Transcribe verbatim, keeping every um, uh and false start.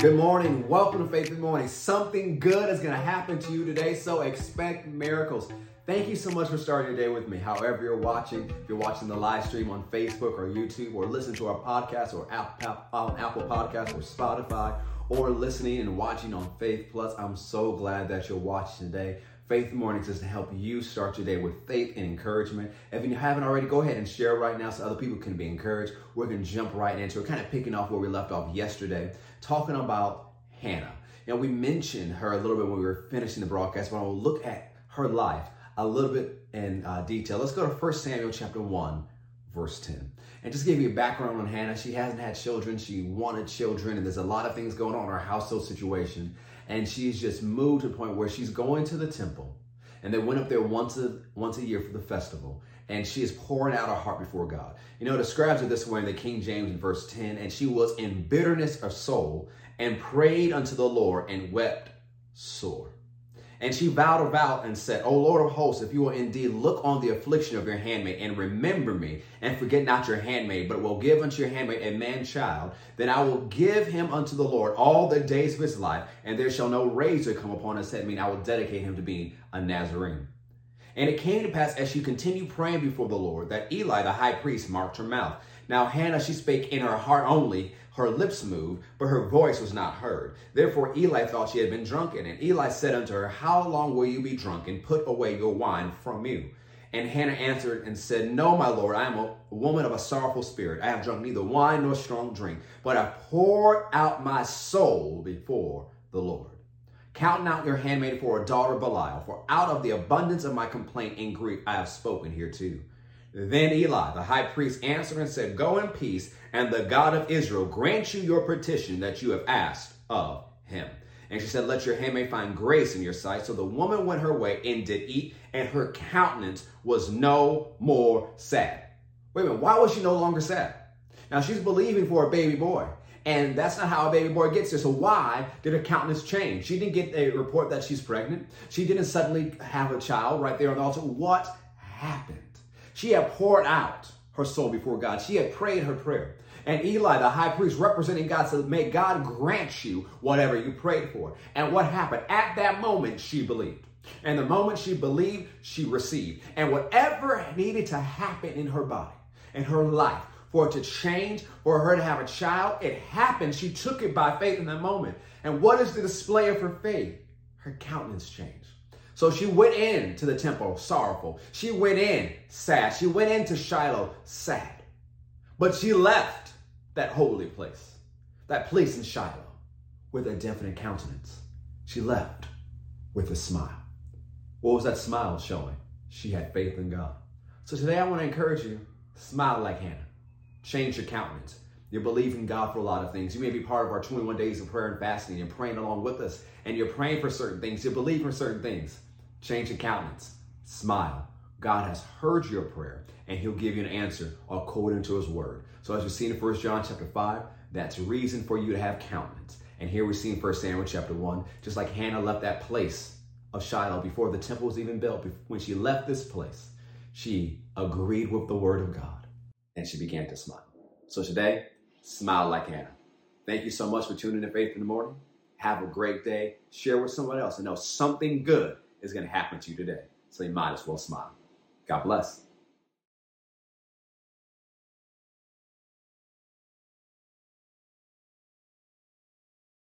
Good morning. Welcome to Faith Good Morning. Something good is going to happen to you today, so expect miracles. Thank you so much for starting your day with me. However you're watching, if you're watching the live stream on Facebook or YouTube, or listening to our podcast or app, app, on Apple Podcasts or Spotify, or listening and watching on Faith Plus, I'm so glad that you're watching today. Faith Mornings is to help you start your day with faith and encouragement. If you haven't already, go ahead and share right now so other people can be encouraged. We're going to jump right into it, kind of picking off where we left off yesterday, talking about Hannah. Now, we mentioned her a little bit when we were finishing the broadcast, but I will look at her life a little bit in uh, detail. Let's go to First Samuel chapter one, verse ten. And just give you a background on Hannah. She hasn't had children. She wanted children, and there's a lot of things going on in her household situation. And she's just moved to the point where she's going to the temple. And they went up there once a, once a year for the festival. And she is pouring out her heart before God. You know, it describes it this way in the King James in verse ten. And she was in bitterness of soul and prayed unto the Lord and wept sore. And she vowed a vow and said, O Lord of hosts, if you will indeed look on the affliction of your handmaid and remember me, and forget not your handmaid, but will give unto your handmaid a man child, then I will give him unto the Lord all the days of his life, and there shall no razor come upon his head, meaning I will dedicate him to being a Nazarene. And it came to pass, as she continued praying before the Lord, that Eli the high priest marked her mouth. Now Hannah, she spake in her heart only, her lips moved, but her voice was not heard. Therefore Eli thought she had been drunken. And Eli said unto her, How long will you be drunken? Put away your wine from you. And Hannah answered and said, No, my Lord, I am a woman of a sorrowful spirit. I have drunk neither wine nor strong drink, but I poured out my soul before the Lord. Count not your handmaid for a daughter of Belial, for out of the abundance of my complaint and grief I have spoken hereto. Then Eli, the high priest, answered and said, Go in peace, and the God of Israel grant you your petition that you have asked of him. And she said, Let your handmaid find grace in your sight. So the woman went her way and did eat, and her countenance was no more sad. Wait a minute, why was she no longer sad? Now she's believing for a baby boy, and that's not how a baby boy gets there. So why did her countenance change? She didn't get a report that she's pregnant. She didn't suddenly have a child right there on the altar. What happened? She had poured out her soul before God. She had prayed her prayer. And Eli, the high priest, representing God, said, May God grant you whatever you prayed for. And what happened? At that moment, she believed. And the moment she believed, she received. And whatever needed to happen in her body, in her life, for it to change, for her to have a child, it happened. She took it by faith in that moment. And what is the display of her faith? Her countenance changed. So she went in to the temple sorrowful. She went in sad. She went into Shiloh sad. But she left that holy place, that place in Shiloh, with a definite countenance. She left with a smile. What was that smile showing? She had faith in God. So today I want to encourage you, smile like Hannah. Change your countenance. You're believing God for a lot of things. You may be part of our twenty-one days of prayer and fasting. You're praying along with us, and you're praying for certain things. You believe for certain things. Change your countenance. Smile. God has heard your prayer, and he'll give you an answer according to his word. So as we see in First John chapter five, that's reason for you to have countenance. And here we see in First Samuel chapter one, just like Hannah left that place of Shiloh before the temple was even built, when she left this place, she agreed with the word of God, and she began to smile. So today, smile like Hannah. Thank you so much for tuning in to Faith in the Morning. Have a great day. Share with someone else and know something good is going to happen to you today. So you might as well smile. God bless.